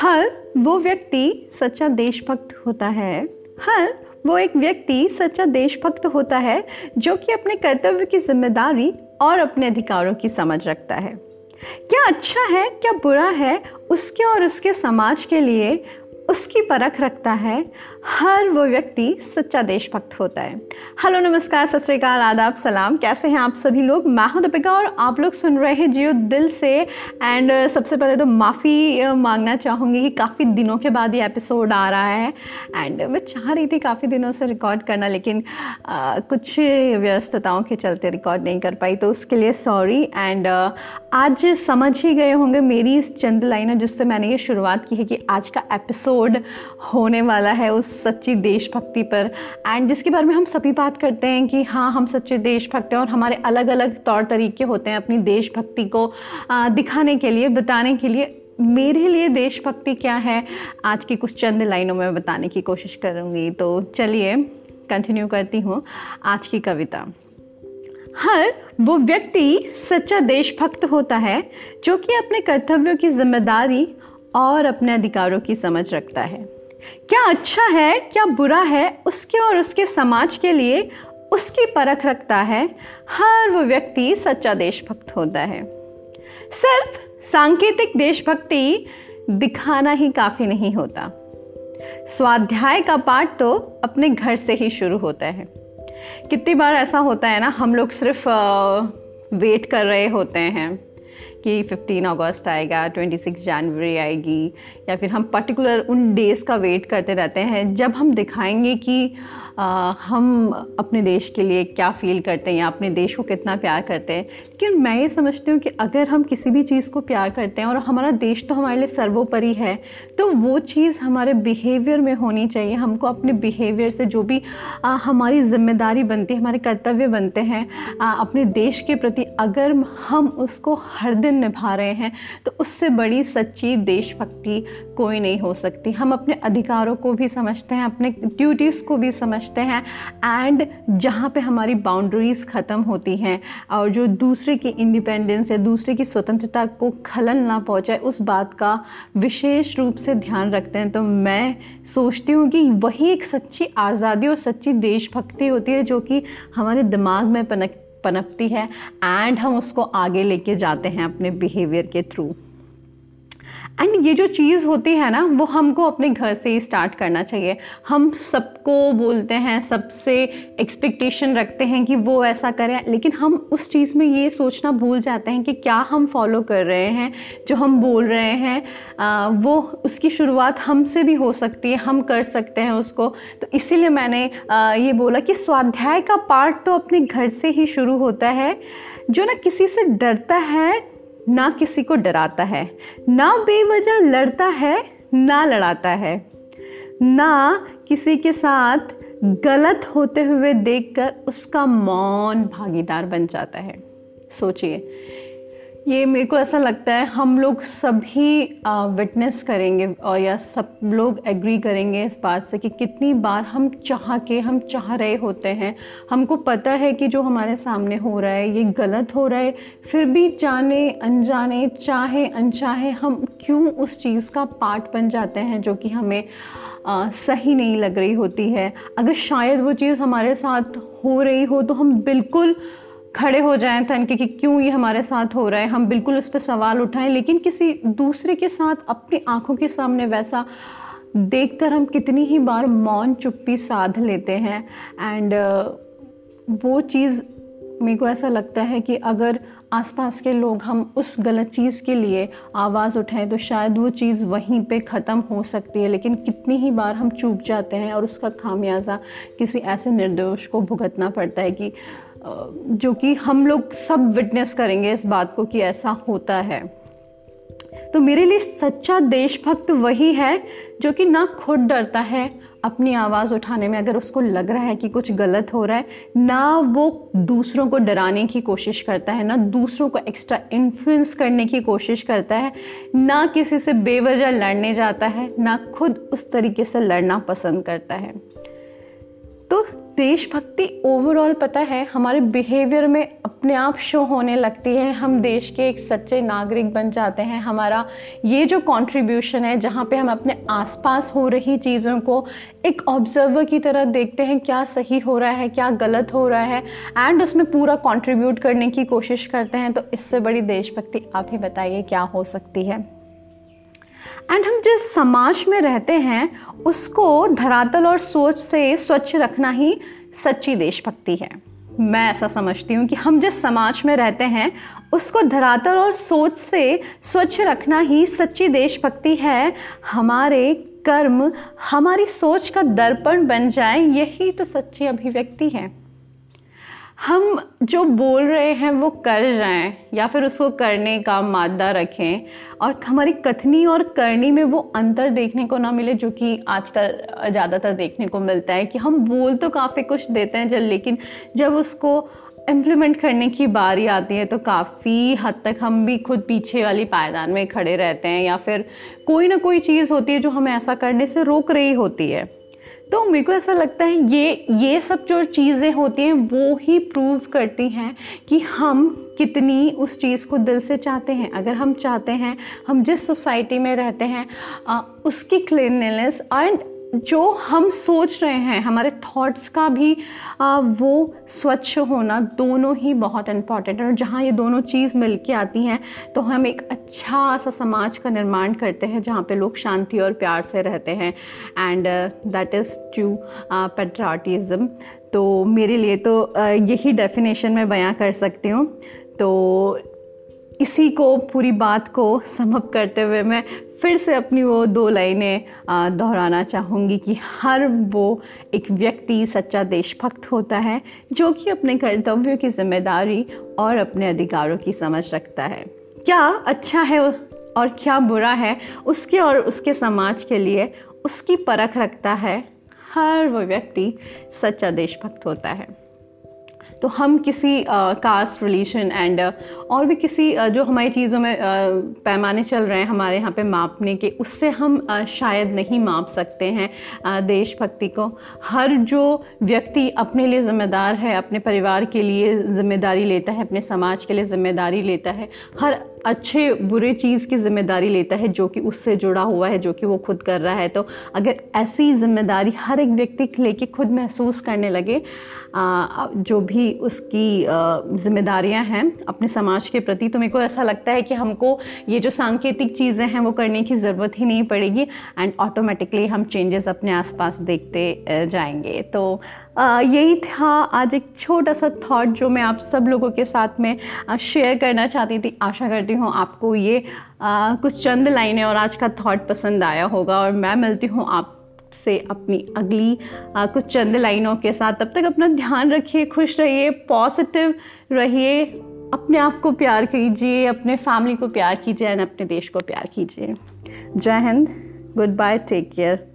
हर वो व्यक्ति सच्चा देशभक्त होता है, हर वो एक व्यक्ति सच्चा देशभक्त होता है जो कि अपने कर्तव्य की जिम्मेदारी और अपने अधिकारों की समझ रखता है। क्या अच्छा है, क्या बुरा है, उसके और उसके समाज के लिए उसकी परख रखता है। हर वो व्यक्ति सच्चा देशभक्त होता है। हेलो, नमस्कार, सत श्री अकाल, आदाब, सलाम। कैसे हैं आप सभी लोग? मैं हूं दीपिका और आप लोग सुन रहे हैं जियो दिल से। एंड सबसे पहले तो माफ़ी मांगना चाहूँगी कि काफ़ी दिनों के बाद ये एपिसोड आ रहा है। एंड मैं चाह रही थी काफ़ी दिनों से रिकॉर्ड करना, लेकिन कुछ व्यस्तताओं के चलते रिकॉर्ड नहीं कर पाई, तो उसके लिए सॉरी। एंड आज समझ ही गए होंगे मेरी इस चंद लाइनें जिससे मैंने ये शुरुआत की है कि आज का एपिसोड होने वाला है उस सच्ची देशभक्ति पर, एंड जिसके बारे में हम सभी बात करते हैं कि हाँ, हम सच्चे देशभक्त हैं और हमारे अलग अलग तौर तरीके होते हैं अपनी देशभक्ति को दिखाने के लिए, बताने के लिए। मेरे लिए देशभक्ति क्या है, आज की कुछ चंद लाइनों में बताने की कोशिश करूँगी। तो चलिए कंटिन्यू करती हूँ आज की कविता। हर वो व्यक्ति सच्चा देशभक्त होता है जो कि अपने कर्तव्यों की जिम्मेदारी और अपने अधिकारों की समझ रखता है। क्या अच्छा है, क्या बुरा है, उसके और उसके समाज के लिए उसकी परख रखता है। हर वो व्यक्ति सच्चा देशभक्त होता है। सिर्फ सांकेतिक देशभक्ति दिखाना ही काफी नहीं होता। स्वाध्याय का पाठ तो अपने घर से ही शुरू होता है। कितनी बार ऐसा होता है ना, हम लोग सिर्फ वेट कर रहे होते हैं कि 15 अगस्त आएगा, 26 जनवरी आएगी, या फिर हम पर्टिकुलर उन डेज़ का वेट करते रहते हैं जब हम दिखाएंगे कि हम अपने देश के लिए क्या फ़ील करते हैं या अपने देश को कितना प्यार करते हैं। लेकिन मैं ये समझती हूँ कि अगर हम किसी भी चीज़ को प्यार करते हैं और हमारा देश तो हमारे लिए सर्वोपरि है, तो वो चीज़ हमारे बिहेवियर में होनी चाहिए। हमको अपने बिहेवियर से जो भी हमारी जिम्मेदारी बनती है, हमारे कर्तव्य बनते हैं अपने देश के प्रति, अगर हम उसको हर दिन निभा रहे हैं तो उससे बड़ी सच्ची देशभक्ति कोई नहीं हो सकती। हम अपने अधिकारों को भी समझते हैं, अपने ड्यूटीज़ को भी समझते हैं, एंड जहाँ पे हमारी बाउंड्रीज़ ख़त्म होती हैं और जो दूसरे की इंडिपेंडेंस या दूसरे की स्वतंत्रता को खलन ना पहुँचाए, उस बात का विशेष रूप से ध्यान रखते हैं। तो मैं सोचती हूँ कि वही एक सच्ची आज़ादी और सच्ची देशभक्ति होती है जो कि हमारे दिमाग में पनपती है, एंड हम उसको आगे लेके जाते हैं अपने बिहेवियर के थ्रू। एंड ये जो चीज़ होती है ना, वो हमको अपने घर से ही स्टार्ट करना चाहिए। हम सबको बोलते हैं, सबसे एक्सपेक्टेशन रखते हैं कि वो ऐसा करें, लेकिन हम उस चीज़ में ये सोचना भूल जाते हैं कि क्या हम फॉलो कर रहे हैं, जो हम बोल रहे हैं वो उसकी शुरुआत हमसे भी हो सकती है, हम कर सकते हैं उसको। तो इसीलिए मैंने ये बोला कि स्वाध्याय का पाठ तो अपने घर से ही शुरू होता है। जो ना किसी से डरता है, ना किसी को डराता है, ना बेवजह लड़ता है, ना लड़ाता है, ना किसी के साथ गलत होते हुए देखकर उसका मौन भागीदार बन जाता है। सोचिए, ये मेरे को ऐसा लगता है हम लोग सभी विटनेस करेंगे और या सब लोग एग्री करेंगे इस बात से कि कितनी बार हम चाह रहे होते हैं, हमको पता है कि जो हमारे सामने हो रहा है ये गलत हो रहा है, फिर भी जाने अनजाने, चाहे अनचाहे, हम क्यों उस चीज़ का पार्ट बन जाते हैं जो कि हमें सही नहीं लग रही होती है। अगर शायद वो चीज़ हमारे साथ हो रही हो तो हम बिल्कुल खड़े हो जाएं तन के कि क्यों ये हमारे साथ हो रहा है, हम बिल्कुल उस पर सवाल उठाएं। लेकिन किसी दूसरे के साथ अपनी आंखों के सामने वैसा देखकर हम कितनी ही बार मौन चुप्पी साध लेते हैं। एंड वो चीज़ मेरे को ऐसा लगता है कि अगर आसपास के लोग हम उस गलत चीज़ के लिए आवाज़ उठाएं तो शायद वो चीज़ वहीं पे ख़त्म हो सकती है, लेकिन कितनी ही बार हम चूक जाते हैं और उसका खामियाजा किसी ऐसे निर्दोष को भुगतना पड़ता है कि जो कि हम लोग सब विटनेस करेंगे इस बात को कि ऐसा होता है। तो मेरे लिए सच्चा देशभक्त वही है जो कि ना खुद डरता है अपनी आवाज़ उठाने में अगर उसको लग रहा है कि कुछ गलत हो रहा है, ना वो दूसरों को डराने की कोशिश करता है, ना दूसरों को एक्स्ट्रा इन्फ्लुएंस करने की कोशिश करता है, ना किसी से बेवजह लड़ने जाता है, ना खुद उस तरीके से लड़ना पसंद करता है। तो देशभक्ति ओवरऑल पता है हमारे बिहेवियर में अपने आप शो होने लगती है। हम देश के एक सच्चे नागरिक बन जाते हैं। हमारा ये जो कंट्रीब्यूशन है जहाँ पे हम अपने आसपास हो रही चीज़ों को एक ऑब्जर्वर की तरह देखते हैं, क्या सही हो रहा है क्या गलत हो रहा है, एंड उसमें पूरा कंट्रीब्यूट करने की कोशिश करते हैं। तो इससे बड़ी देशभक्ति आप ही बताइए क्या हो सकती है। एंड हम जिस समाज में रहते हैं उसको धरातल और सोच से स्वच्छ रखना ही सच्ची देशभक्ति है। मैं ऐसा समझती हूँ कि हम जिस समाज में रहते हैं उसको धरातल और सोच से स्वच्छ रखना ही सच्ची देशभक्ति है। हमारे कर्म हमारी सोच का दर्पण बन जाए, यही तो सच्ची अभिव्यक्ति है। हम जो बोल रहे हैं वो कर जाएं या फिर उसको करने का मादा रखें, और हमारी कथनी और करनी में वो अंतर देखने को ना मिले जो कि आजकल ज़्यादातर देखने को मिलता है कि हम बोल तो काफ़ी कुछ देते हैं लेकिन जब उसको इम्प्लीमेंट करने की बारी आती है तो काफ़ी हद तक हम भी खुद पीछे वाली पायदान में खड़े रहते हैं, या फिर कोई ना कोई चीज़ होती है जो हमें ऐसा करने से रोक रही होती है। तो मेरे को ऐसा लगता है ये सब जो चीज़ें होती हैं वो ही प्रूव करती हैं कि हम कितनी उस चीज़ को दिल से चाहते हैं। अगर हम चाहते हैं हम जिस सोसाइटी में रहते हैं उसकी क्लीनलीनेस एंड जो हम सोच रहे हैं हमारे थॉट्स का भी वो स्वच्छ होना, दोनों ही बहुत इम्पॉर्टेंट है। और जहाँ ये दोनों चीज़ मिलके आती हैं तो हम एक अच्छा सा समाज का निर्माण करते हैं जहाँ पे लोग शांति और प्यार से रहते हैं, and that is true patriotism. तो मेरे लिए तो यही डेफिनेशन मैं बयां कर सकती हूँ। तो इसी को पूरी बात को समाप्त करते हुए मैं फिर से अपनी वो 2 लाइनें दोहराना चाहूँगी कि हर वो एक व्यक्ति सच्चा देशभक्त होता है जो कि अपने कर्तव्यों की जिम्मेदारी और अपने अधिकारों की समझ रखता है। क्या अच्छा है और क्या बुरा है उसके और उसके समाज के लिए उसकी परख रखता है, हर वो व्यक्ति सच्चा देशभक्त होता है। तो हम किसी कास्ट रिलीजन एंड और भी किसी जो हमारी चीज़ों में पैमाने चल रहे हैं हमारे यहाँ पे मापने के, उससे हम शायद नहीं माप सकते हैं देशभक्ति को। हर जो व्यक्ति अपने लिए ज़िम्मेदार है, अपने परिवार के लिए ज़िम्मेदारी लेता है, अपने समाज के लिए ज़िम्मेदारी लेता है, हर अच्छे बुरे चीज़ की जिम्मेदारी लेता है जो कि उससे जुड़ा हुआ है, जो कि वो खुद कर रहा है। तो अगर ऐसी जिम्मेदारी हर एक व्यक्ति लेके खुद महसूस करने लगे, जो भी उसकी जिम्मेदारियां हैं अपने समाज के प्रति, तो मेरे को ऐसा लगता है कि हमको ये जो सांकेतिक चीज़ें हैं वो करने की ज़रूरत ही नहीं पड़ेगी, एंड ऑटोमेटिकली हम चेंजेस अपने आसपास देखते जाएंगे। तो यही था आज एक छोटा सा थॉट जो मैं आप सब लोगों के साथ में शेयर करना चाहती थी। आशा करती हूँ आपको ये कुछ चंद लाइनें और आज का थॉट पसंद आया होगा, और मैं मिलती हूँ आपसे अपनी अगली कुछ चंद लाइनों के साथ। तब तक अपना ध्यान रखिए, खुश रहिए, पॉजिटिव रहिए, अपने आप को प्यार कीजिए, अपने फैमिली को प्यार कीजिए, एंड अपने देश को प्यार कीजिए। जय Hind, good bye, take care.